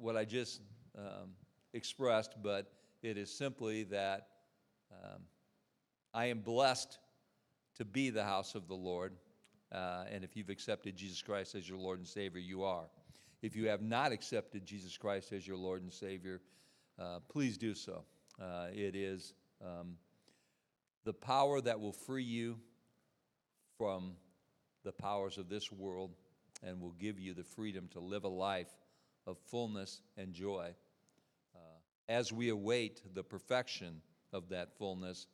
what I just expressed, but it is simply that I am blessed to be the house of the Lord. And if you've accepted Jesus Christ as your Lord and Savior, you are. If you have not accepted Jesus Christ as your Lord and Savior, please do so. It is the power that will free you from the powers of this world and will give you the freedom to live a life of fullness and joy as we await the perfection of that fullness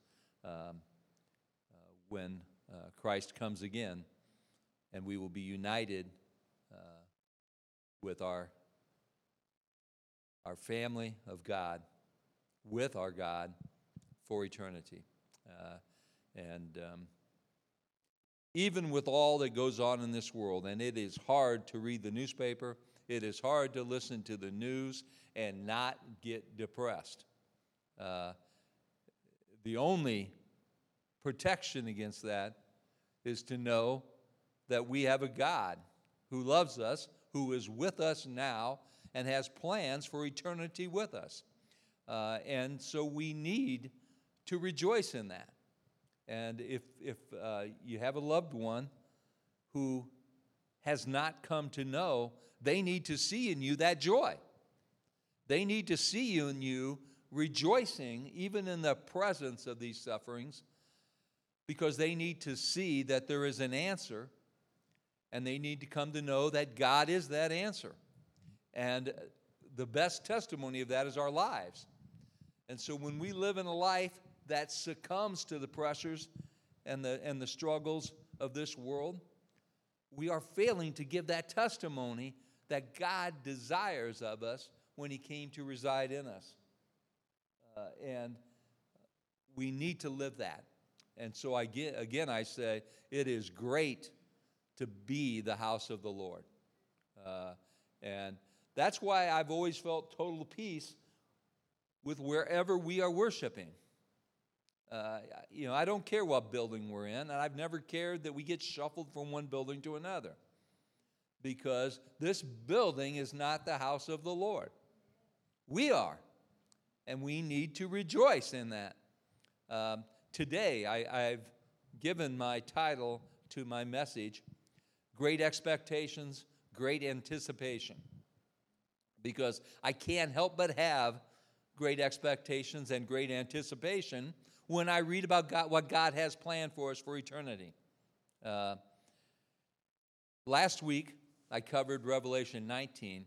when Christ comes again, and we will be united with our family of God, with our God for eternity. Even with all that goes on in this world, and it is hard to read the newspaper, it is hard to listen to the news and not get depressed. The only protection against that is to know that we have a God who loves us, who is with us now, and has plans for eternity with us. And so we need to rejoice in that. And if you have a loved one who has not come to know, they need to see in you that joy. They need to see in you rejoicing even in the presence of these sufferings, because they need to see that there is an answer, and they need to come to know that God is that answer. And the best testimony of that is our lives. And so when we live in a life that succumbs to the pressures and the struggles of this world, we are failing to give that testimony that God desires of us when he came to reside in us. And we need to live that. And so I say, it is great to be the house of the Lord. And that's why I've always felt total peace with wherever we are worshiping. I don't care what building we're in, and I've never cared that we get shuffled from one building to another, because this building is not the house of the Lord. We are, and we need to rejoice in that. Today, I've given my title to my message, Great Expectations, Great Anticipation, because I can't help but have great expectations and great anticipation when I read about God, what God has planned for us for eternity. Last week, I covered Revelation 19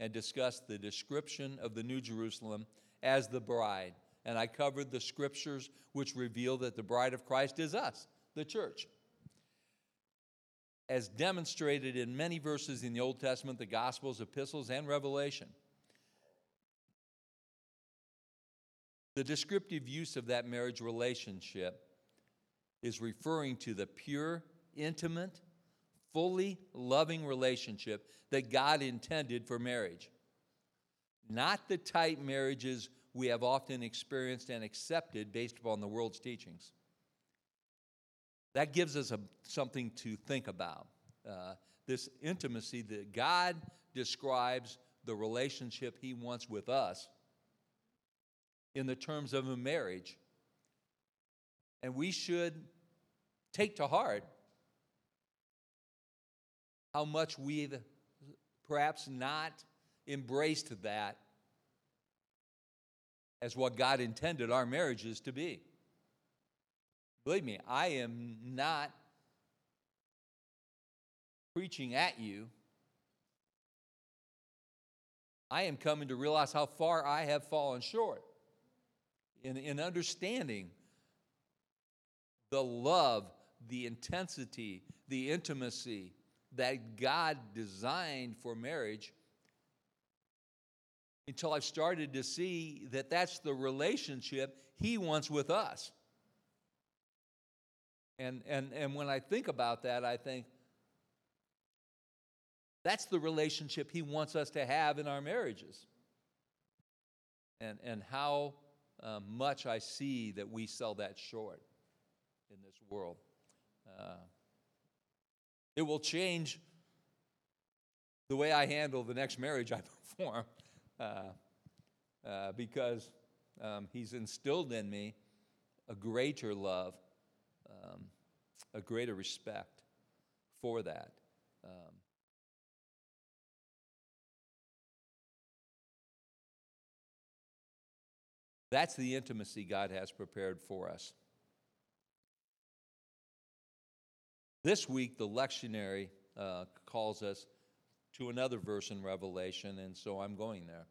and discussed the description of the New Jerusalem as the bride. And I covered the scriptures which reveal that the bride of Christ is us, the church. As demonstrated in many verses in the Old Testament, the Gospels, Epistles, and Revelation. The descriptive use of that marriage relationship is referring to the pure, intimate, fully loving relationship that God intended for marriage. Not the type marriages we have often experienced and accepted based upon the world's teachings. That gives us something to think about. This intimacy that God describes the relationship he wants with us in the terms of a marriage. And we should take to heart how much we've perhaps not embraced that as what God intended our marriages to be. Believe me, I am not preaching at you. I am coming to realize how far I have fallen short in understanding the love, the intensity, the intimacy that God designed for marriage, until I've started to see that that's the relationship he wants with us. And when I think about that, I think that's the relationship he wants us to have in our marriages. And how much I see that we sell that short in this world. It will change the way I handle the next marriage I perform. because he's instilled in me a greater love, a greater respect for that. That's the intimacy God has prepared for us. This week, the lectionary calls us to another verse in Revelation, and so I'm going there.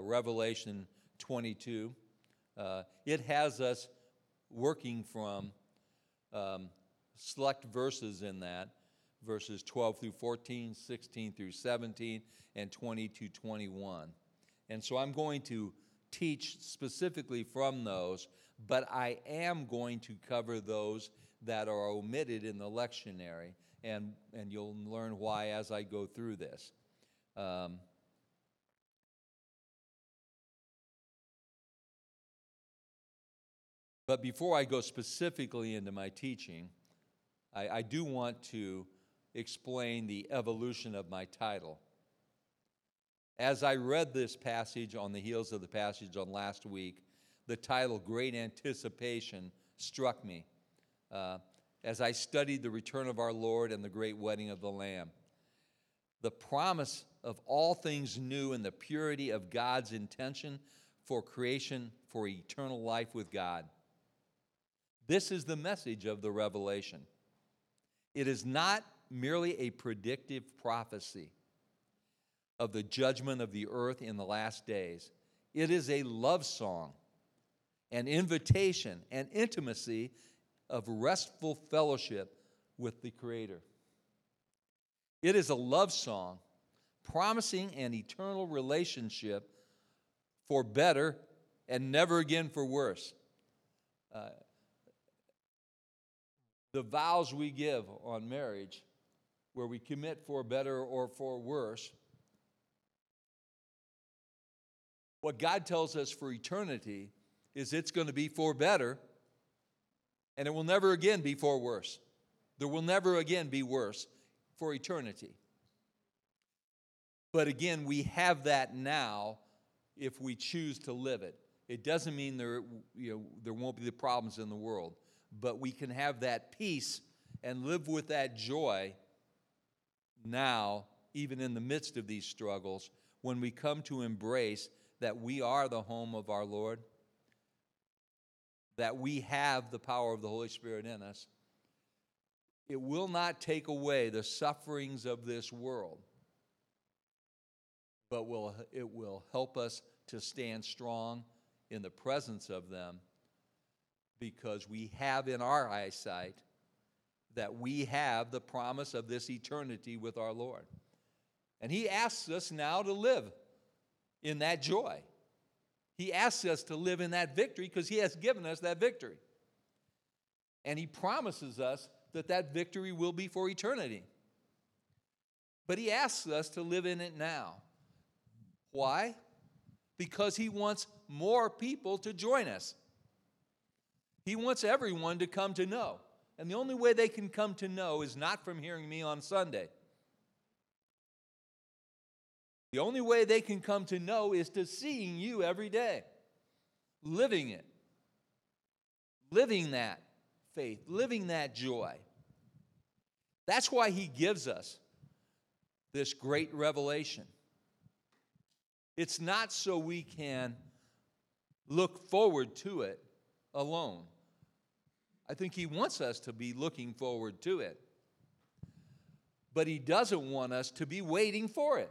Revelation 22. It has us working from select verses in that, verses 12 through 14, 16 through 17, and 20 to 21. And so I'm going to teach specifically from those, but I am going to cover those that are omitted in the lectionary, and you'll learn why as I go through this. But before I go specifically into my teaching, I do want to explain the evolution of my title. As I read this passage on the heels of the passage on last week, the title, Great Anticipation, struck me as I studied the return of our Lord and the great wedding of the Lamb. The promise of all things new and the purity of God's intention for creation, for eternal life with God. This is the message of the Revelation. It is not merely a predictive prophecy of the judgment of the earth in the last days. It is a love song, an invitation, an intimacy of restful fellowship with the Creator. It is a love song promising an eternal relationship for better and never again for worse. The vows we give on marriage, where we commit for better or for worse, what God tells us for eternity is it's going to be for better, and it will never again be for worse. There will never again be worse for eternity. But again, we have that now if we choose to live it. It doesn't mean there won't be the problems in the world, but we can have that peace and live with that joy now, even in the midst of these struggles, when we come to embrace that we are the home of our Lord, that we have the power of the Holy Spirit in us. It will not take away the sufferings of this world, but it will help us to stand strong in the presence of them, because we have in our eyesight that we have the promise of this eternity with our Lord. And He asks us now to live in that joy. He asks us to live in that victory because He has given us that victory. And He promises us that that victory will be for eternity. But He asks us to live in it now. Why? Because He wants more people to join us. He wants everyone to come to know. And the only way they can come to know is not from hearing me on Sunday. The only way they can come to know is to seeing you every day, living it, living that faith, living that joy. That's why He gives us this great revelation. It's not so we can look forward to it alone. I think He wants us to be looking forward to it, but He doesn't want us to be waiting for it.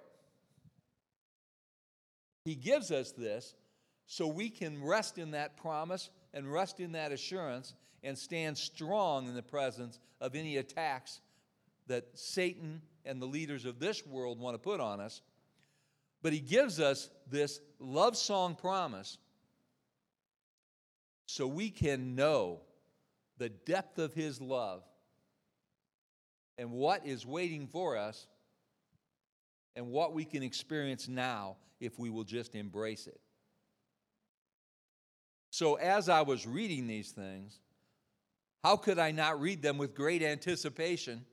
He gives us this so we can rest in that promise and rest in that assurance and stand strong in the presence of any attacks that Satan and the leaders of this world want to put on us. But He gives us this love song promise so we can know the depth of His love and what is waiting for us and what we can experience now if we will just embrace it. So as I was reading these things, how could I not read them with great anticipation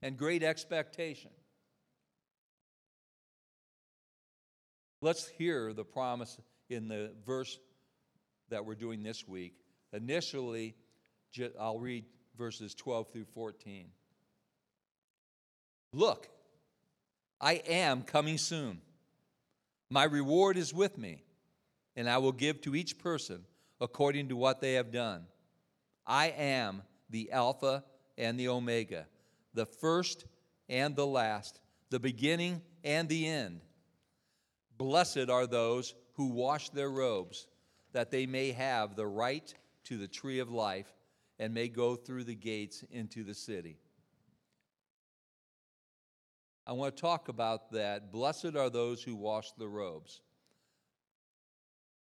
and great expectation? Let's hear the promise in the verse that we're doing this week. Initially, I'll read verses 12 through 14. Look, I am coming soon. My reward is with me, and I will give to each person according to what they have done. I am the Alpha and the Omega, the first and the last, the beginning and the end. Blessed are those who wash their robes, that they may have the right to the tree of life and may go through the gates into the city. I want to talk about that. Blessed are those who wash the robes.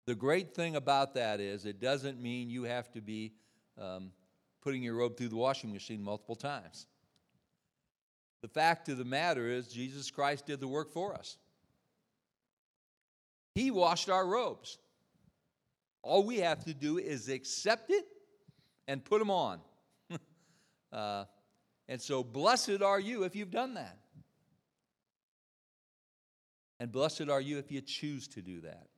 The great thing about that is it doesn't mean you have to be putting your robe through the washing machine multiple times. The fact of the matter is Jesus Christ did the work for us. He washed our robes. All we have to do is accept it and put them on. And so blessed are you if you've done that. And blessed are you if you choose to do that.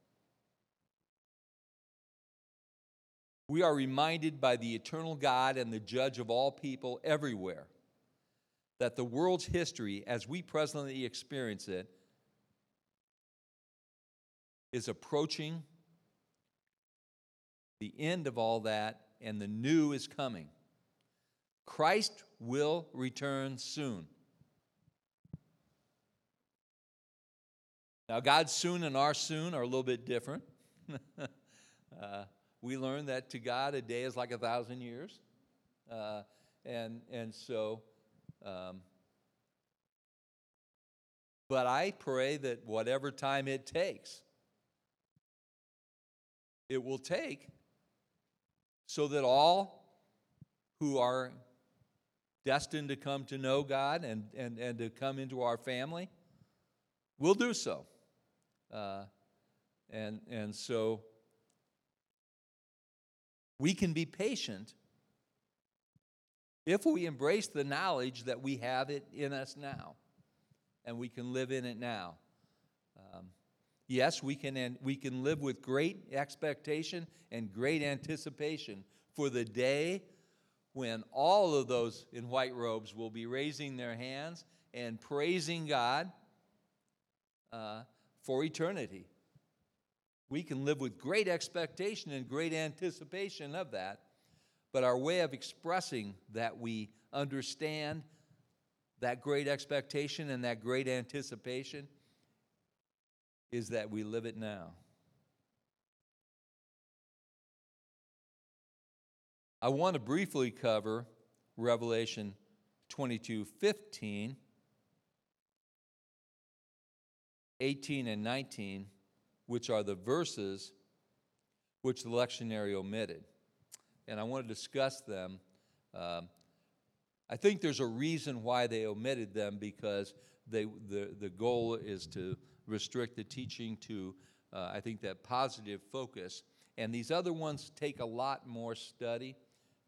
We are reminded by the eternal God and the judge of all people everywhere that the world's history, as we presently experience it, is approaching the end of all that, and the new is coming. Christ will return soon. Now, God's soon and our soon are a little bit different. We learned that to God, a day is like 1,000 years. But I pray that whatever time it takes, it will take so that all who are destined to come to know God and to come into our family will do so. So we can be patient if we embrace the knowledge that we have it in us now, and we can live in it now. Yes, we can live with great expectation and great anticipation for the day when all of those in white robes will be raising their hands and praising God for eternity. We can live with great expectation and great anticipation of that, but our way of expressing that we understand that great expectation and that great anticipation is that we live it now. I want to briefly cover Revelation 22:15, 18, and 19, which are the verses which the lectionary omitted. And I want to discuss them. I think there's a reason why they omitted them, because the goal is to restrict the teaching to, I think, that positive focus. And these other ones take a lot more study.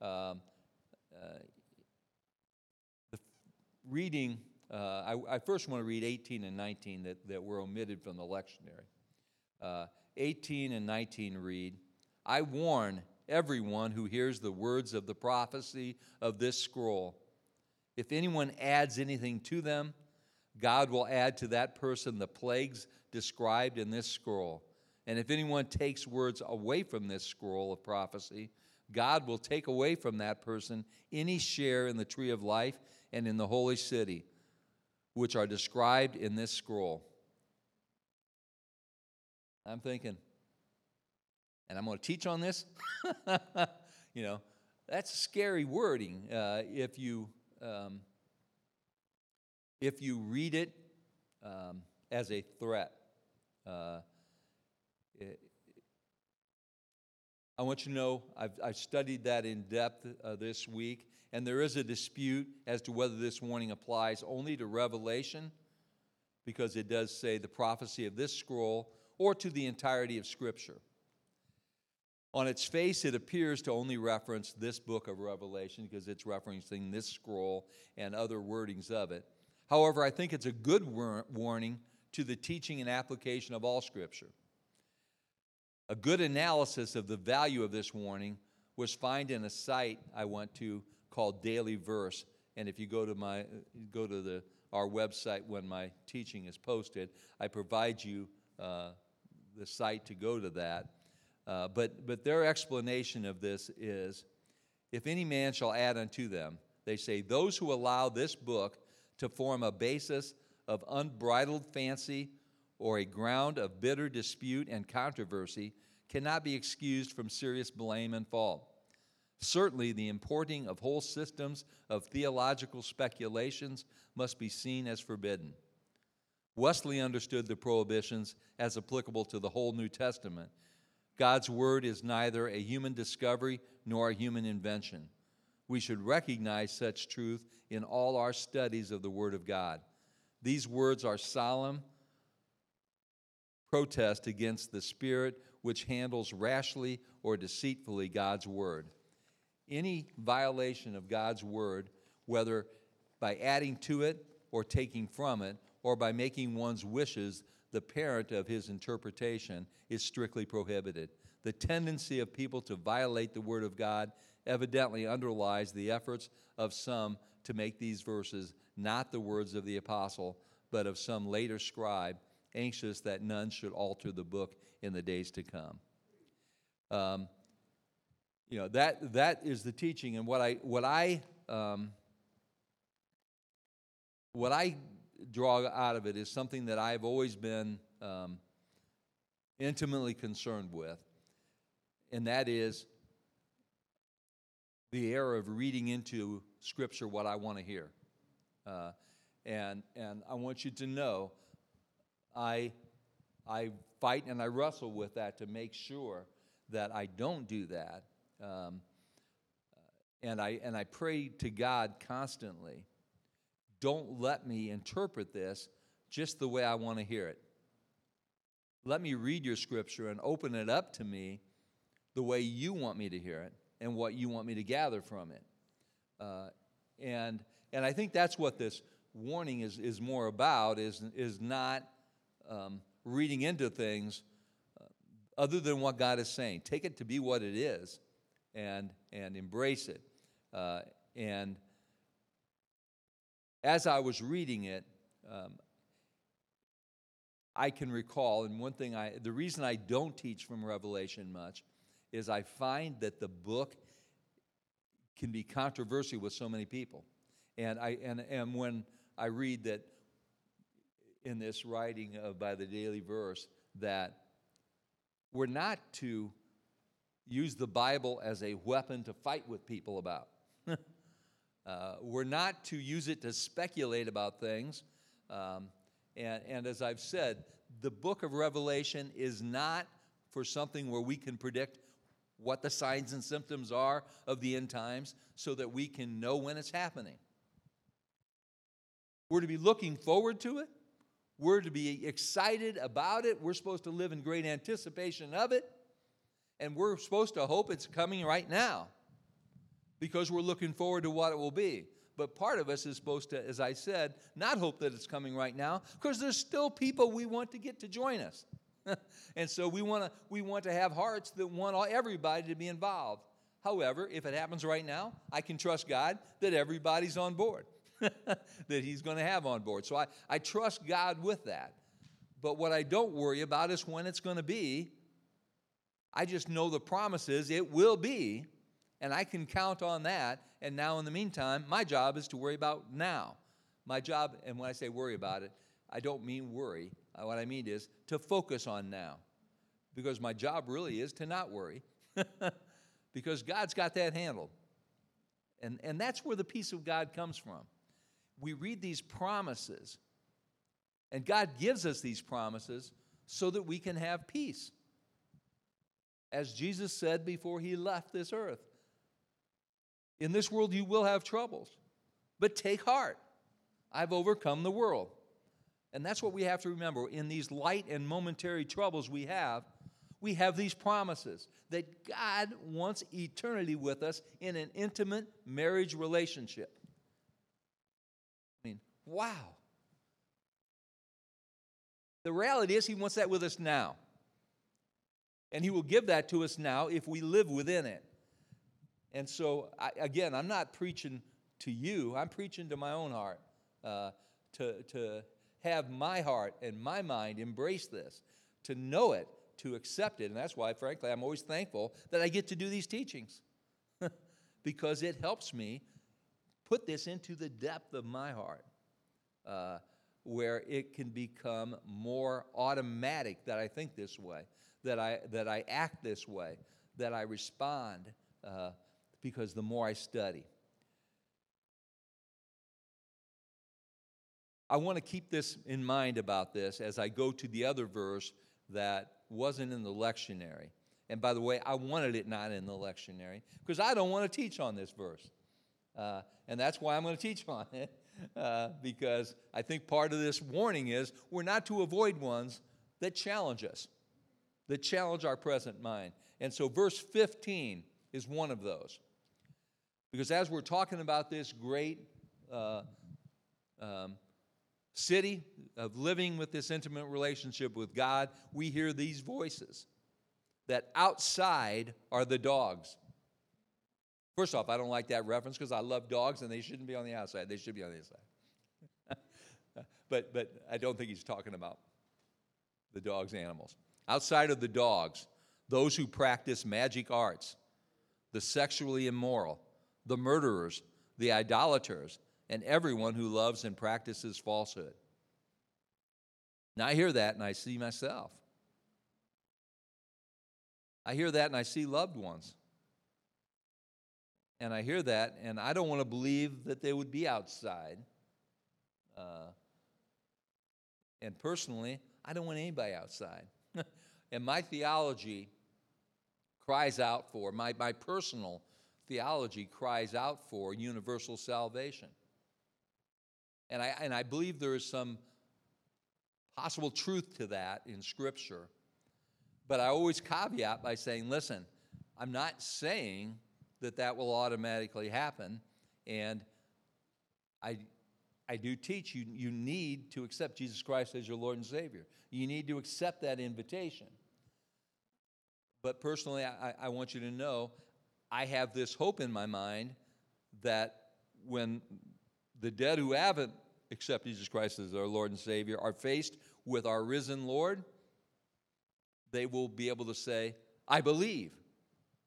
I first want to read 18 and 19 that were omitted from the lectionary. 18 and 19 read, I warn everyone who hears the words of the prophecy of this scroll. If anyone adds anything to them, God will add to that person the plagues described in this scroll. And if anyone takes words away from this scroll of prophecy, God will take away from that person any share in the tree of life and in the holy city, which are described in this scroll. I'm thinking, and I'm going to teach on this? That's scary wording if you read it as a threat. I want you to know I've studied that in depth this week, and there is a dispute as to whether this warning applies only to Revelation, because it does say the prophecy of this scroll, or to the entirety of Scripture. On its face, it appears to only reference this book of Revelation, because it's referencing this scroll and other wordings of it. However, I think it's a good warning to the teaching and application of all Scripture. A good analysis of the value of this warning was found in a site I went to called Daily Verse. And if you go to our website when my teaching is posted, I provide you the site to go to that. But their explanation of this is, if any man shall add unto them, they say, those who allow this book to form a basis of unbridled fancy or a ground of bitter dispute and controversy cannot be excused from serious blame and fault. Certainly, the importing of whole systems of theological speculations must be seen as forbidden. Wesley understood the prohibitions as applicable to the whole New Testament. God's Word is neither a human discovery nor a human invention. We should recognize such truth in all our studies of the Word of God. These words are solemn protest against the spirit which handles rashly or deceitfully God's Word. Any violation of God's Word, whether by adding to it or taking from it, or by making one's wishes the parent of his interpretation, is strictly prohibited. The tendency of people to violate the Word of God evidently underlies the efforts of some to make these verses not the words of the apostle, but of some later scribe, anxious that none should alter the book in the days to come. That is the teaching, and what I draw out of it is something that I've always been intimately concerned with, and that is the error of reading into Scripture what I want to hear. And I want you to know I fight and I wrestle with that to make sure that I don't do that. And I pray to God constantly, don't let me interpret this just the way I want to hear it. Let me read your Scripture and open it up to me the way you want me to hear it and what you want me to gather from it. And I think that's what this warning is more about, is not reading into things other than what God is saying. Take it to be what it is and embrace it. And as I was reading it, I can recall, and one thing the reason I don't teach from Revelation much is I find that the book can be controversial with so many people. And when I read that in this writing by the Daily Verse that we're not to use the Bible as a weapon to fight with people about. We're not to use it to speculate about things. And as I've said, the book of Revelation is not for something where we can predict what the signs and symptoms are of the end times so that we can know when it's happening. We're to be looking forward to it. We're to be excited about it. We're supposed to live in great anticipation of it. And we're supposed to hope it's coming right now because we're looking forward to what it will be. But part of us is supposed to, as I said, not hope that it's coming right now because there's still people we want to get to join us. And so we want to have hearts that want everybody to be involved. However, if it happens right now, I can trust God that everybody's on board, that he's going to have on board. So I trust God with that. But what I don't worry about is when it's going to be. I just know the promises it will be, and I can count on that. And now in the meantime, my job is to worry about now. My job, and when I say worry about it, I don't mean worry. What I mean is to focus on now, because my job really is to not worry, because God's got that handled. And that's where the peace of God comes from. We read these promises, and God gives us these promises so that we can have peace. As Jesus said before he left this earth, in this world you will have troubles, but take heart, I've overcome the world. And that's what we have to remember. In these light and momentary troubles we have these promises that God wants eternity with us in an intimate marriage relationship. I mean, wow. The reality is he wants that with us now. And he will give that to us now if we live within it. And so, again, I'm not preaching to you. I'm preaching to my own heart, to have my heart and my mind embrace this, to know it, to accept it. And that's why, frankly, I'm always thankful that I get to do these teachings because it helps me put this into the depth of my heart where it can become more automatic that I think this way, that I act this way, that I respond, because the more I study. I want to keep this in mind about this as I go to the other verse that wasn't in the lectionary. And by the way, I wanted it not in the lectionary because I don't want to teach on this verse. And that's why I'm going to teach on it, because I think part of this warning is we're not to avoid ones that challenge us, that challenge our present mind. And so verse 15 is one of those. Because as we're talking about this great city of living with this intimate relationship with God, we hear these voices that outside are the dogs. First off, I don't like that reference because I love dogs and they shouldn't be on the outside. They should be on the inside. But I don't think he's talking about the dogs' animals. Outside of the dogs, those who practice magic arts, the sexually immoral, the murderers, the idolaters, and everyone who loves and practices falsehood. Now I hear that and I see myself. I hear that and I see loved ones. And I hear that and I don't want to believe that they would be outside. And personally, I don't want anybody outside. And my theology cries out for, my personal theology cries out for universal salvation. And I believe there is some possible truth to that in Scripture. But I always caveat by saying, listen, I'm not saying that that will automatically happen. And I do teach you need to accept Jesus Christ as your Lord and Savior. You need to accept that invitation. But personally, I want you to know I have this hope in my mind that when the dead who haven't accepted Jesus Christ as their Lord and Savior are faced with our risen Lord, they will be able to say, I believe,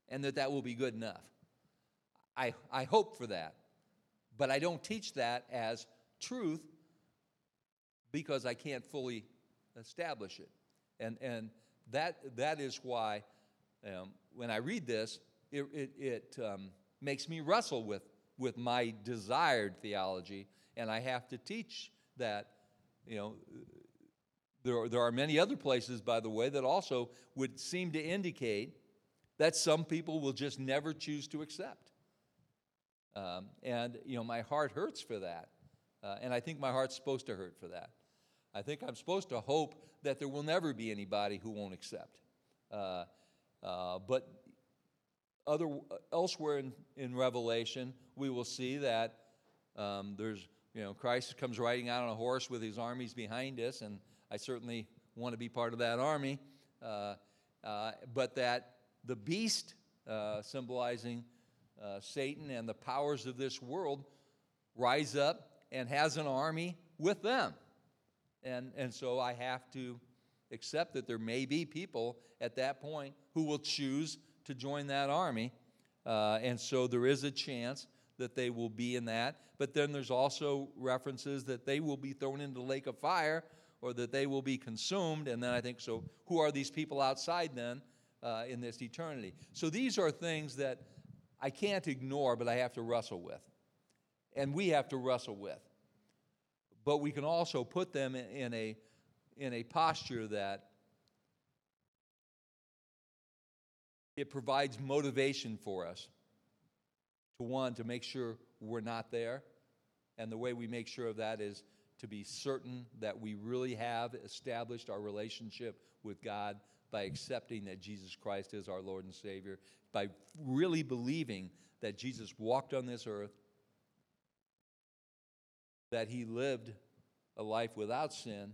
and that will be good enough. I hope for that. But I don't teach that as truth because I can't fully establish it. And that is why when I read this, it makes me wrestle with my desired theology, and I have to teach that, you know, there are many other places, by the way, that also would seem to indicate that some people will just never choose to accept. And, you know, my heart hurts for that. And I think my heart's supposed to hurt for that. I think I'm supposed to hope that there will never be anybody who won't accept. But elsewhere in Revelation, we will see that there's, you know, Christ comes riding out on a horse with his armies behind us, and I certainly want to be part of that army. But that the beast, symbolizing Satan and the powers of this world, rise up and has an army with them. And so I have to accept that there may be people at that point who will choose to join that army. And so there is a chance that they will be in that. But then there's also references that they will be thrown into the lake of fire or that they will be consumed. And then I think, so who are these people outside then in this eternity? So these are things that I can't ignore, but I have to wrestle with. And we have to wrestle with. But we can also put them in a posture that it provides motivation for us to, one, to make sure we're not there. And the way we make sure of that is to be certain that we really have established our relationship with God by accepting that Jesus Christ is our Lord and Savior, by really believing that Jesus walked on this earth, that he lived a life without sin,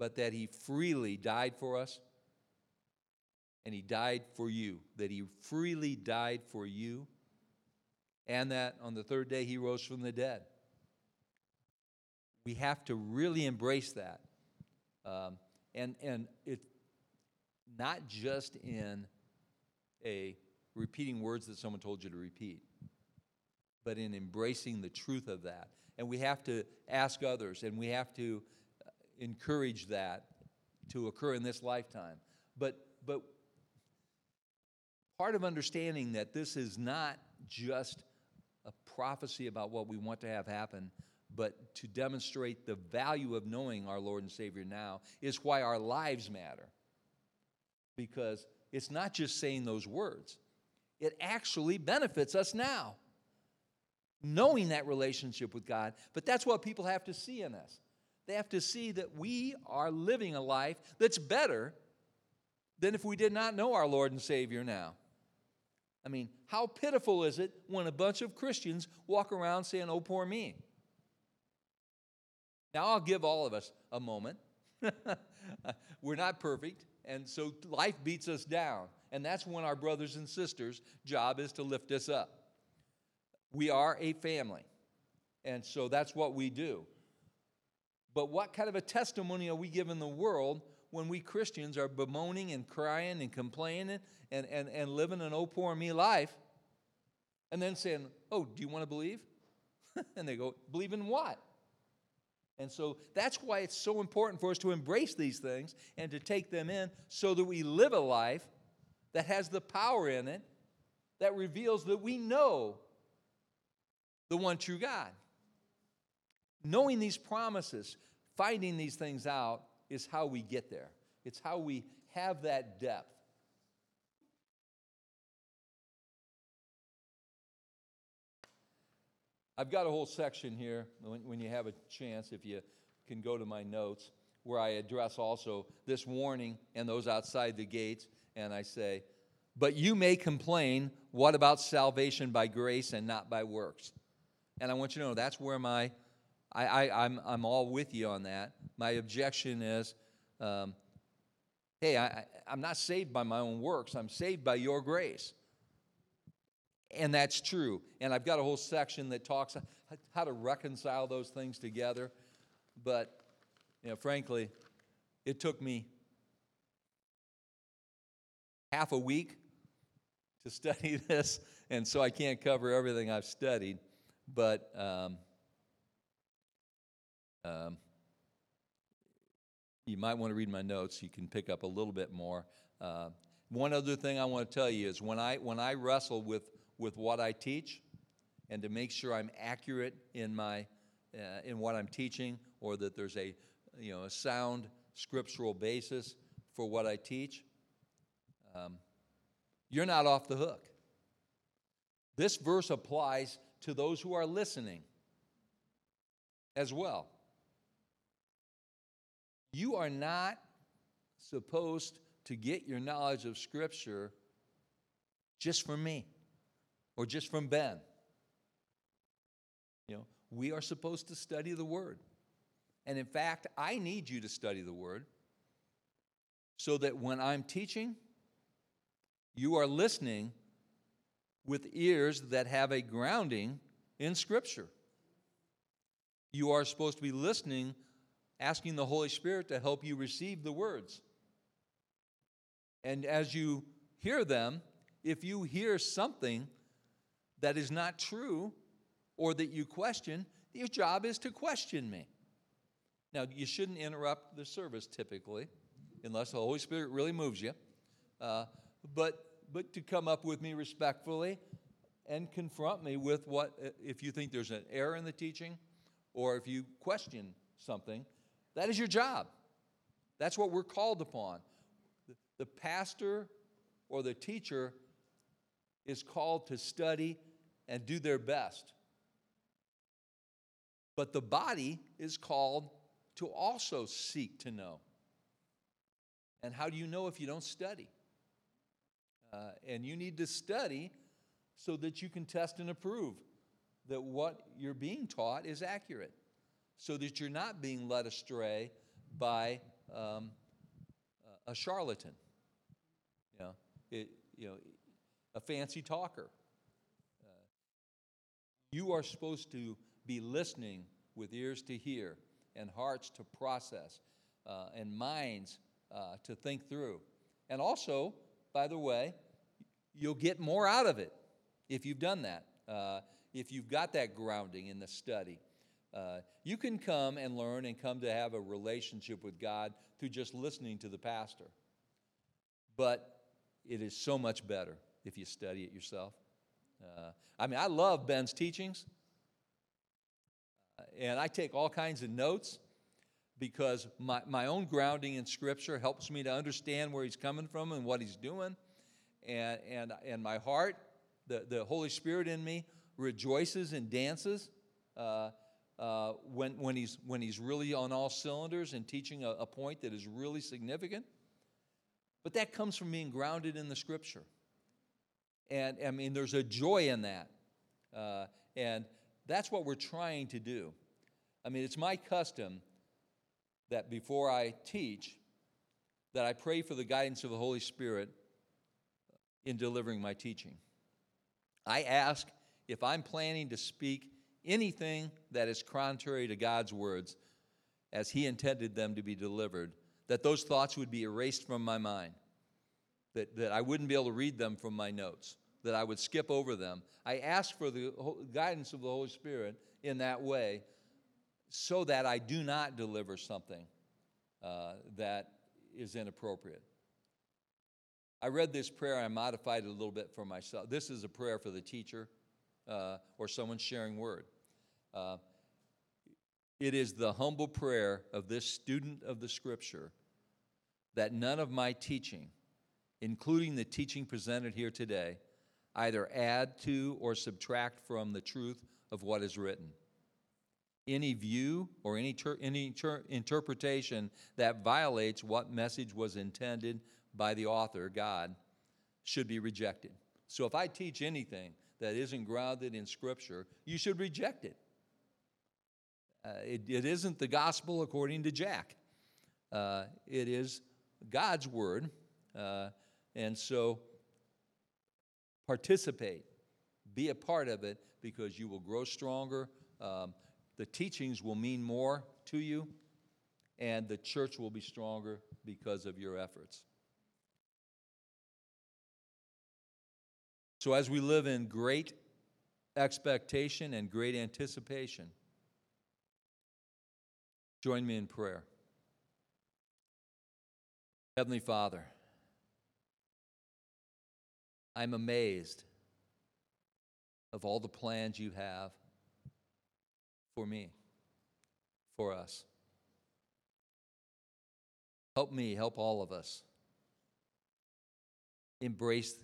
but that he freely died for us, and he died for you, that he freely died for you, and that on the third day he rose from the dead. We have to really embrace that. And it's not just in a repeating words that someone told you to repeat, but in embracing the truth of that. And we have to ask others, and we have to encourage that to occur in this lifetime. But part of understanding that this is not just a prophecy about what we want to have happen, but to demonstrate the value of knowing our Lord and Savior now is why our lives matter. Because it's not just saying those words. It actually benefits us now, knowing that relationship with God. But that's what people have to see in us. They have to see that we are living a life that's better than if we did not know our Lord and Savior now. I mean, how pitiful is it when a bunch of Christians walk around saying, "Oh, poor me." Now, I'll give all of us a moment. We're not perfect, and so life beats us down. And that's when our brothers and sisters' job is to lift us up. We are a family, and so that's what we do. But what kind of a testimony are we giving the world when we Christians are bemoaning and crying and complaining and living an "oh, poor me" life, and then saying, "Oh, do you want to believe?" And they go, "Believe in what?" And so that's why it's so important for us to embrace these things and to take them in so that we live a life that has the power in it that reveals that we know the one true God. Knowing these promises, finding these things out, is how we get there. It's how we have that depth. I've got a whole section here, when you have a chance, if you can go to my notes, where I address also this warning and those outside the gates, and I say, "But you may complain, what about salvation by grace and not by works?" And I want you to know that's where my I'm all with you on that. My objection is, hey, I'm not saved by my own works. I'm saved by your grace. And that's true. And I've got a whole section that talks how to reconcile those things together. But, you know, frankly, it took me half a week to study this, and so I can't cover everything I've studied. But you might want to read my notes. You can pick up a little bit more. One other thing I want to tell you is when I wrestle with what I teach, and to make sure I'm accurate in my in what I'm teaching, or that there's a sound scriptural basis for what I teach, you're not off the hook. This verse applies to those who are listening as well. You are not supposed to get your knowledge of Scripture just from me or just from Ben. You know, we are supposed to study the Word. And in fact, I need you to study the Word so that when I'm teaching, you are listening with ears that have a grounding in Scripture. You are supposed to be listening, asking the Holy Spirit to help you receive the words. And as you hear them, if you hear something that is not true or that you question, your job is to question me. Now, you shouldn't interrupt the service typically, unless the Holy Spirit really moves you. But to come up with me respectfully and confront me with what, if you think there's an error in the teaching or if you question something, that is your job. That's what we're called upon. The pastor or the teacher is called to study and do their best. But the body is called to also seek to know. And how do you know if you don't study? And you need to study so that you can test and approve that what you're being taught is accurate, so that you're not being led astray by a charlatan, a fancy talker. You are supposed to be listening with ears to hear and hearts to process and minds to think through. And also, by the way, you'll get more out of it if you've done that, if you've got that grounding in the study. You can come and learn and come to have a relationship with God through just listening to the pastor. But it is so much better if you study it yourself. I love Ben's teachings. And I take all kinds of notes because my own grounding in Scripture helps me to understand where he's coming from and what he's doing. And my heart, the Holy Spirit in me, rejoices and dances when he's really on all cylinders and teaching a point that is really significant. But that comes from being grounded in the Scripture. And, there's a joy in that. And that's what we're trying to do. It's my custom that before I teach, that I pray for the guidance of the Holy Spirit in delivering my teaching. I ask if I'm planning to speak anything that is contrary to God's words as He intended them to be delivered, that those thoughts would be erased from my mind, that I wouldn't be able to read them from my notes, that I would skip over them. I ask for the guidance of the Holy Spirit in that way so that I do not deliver something that is inappropriate. I read this prayer and I modified it a little bit for myself. This is a prayer for the teacher or someone sharing word. It is the humble prayer of this student of the Scripture that none of my teaching, including the teaching presented here today, either add to or subtract from the truth of what is written. Any view or any interpretation that violates what message was intended by the author, God, should be rejected. So if I teach anything that isn't grounded in Scripture, you should reject it. It isn't the gospel according to Jack. It is God's word. And so participate, be a part of it, because you will grow stronger. The teachings will mean more to you, and the church will be stronger because of your efforts. So as we live in great expectation and great anticipation, join me in prayer. Heavenly Father, I'm amazed of all the plans you have for me, for us. Help me, help all of us embrace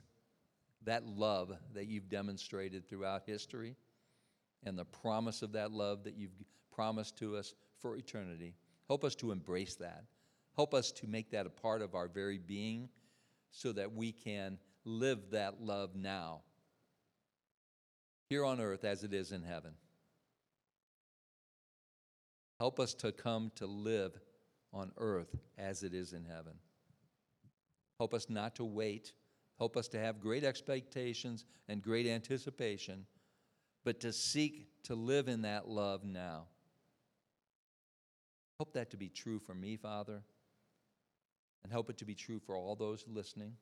that love that you've demonstrated throughout history and the promise of that love that you've promised to us for eternity. Help us to embrace that. Help us to make that a part of our very being so that we can live that love now, here on earth as it is in heaven. Help us to come to live on earth as it is in heaven. Help us not to wait. Help us to have great expectations and great anticipation, but to seek to live in that love now. Help that to be true for me, Father. And help it to be true for all those listening,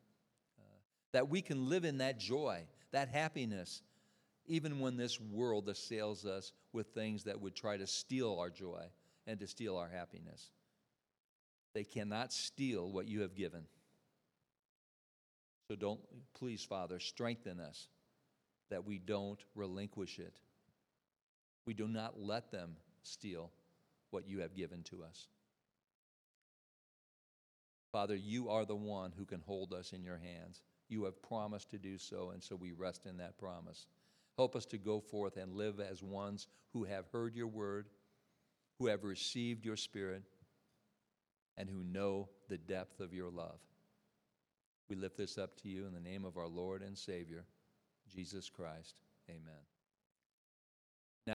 that we can live in that joy, that happiness, even when this world assails us with things that would try to steal our joy and to steal our happiness. They cannot steal what you have given. So please, Father, strengthen us that we don't relinquish it. We do not let them steal what you have given to us. Father, you are the one who can hold us in your hands. You have promised to do so, and so we rest in that promise. Help us to go forth and live as ones who have heard your word, who have received your Spirit, and who know the depth of your love. We lift this up to you in the name of our Lord and Savior, Jesus Christ. Amen.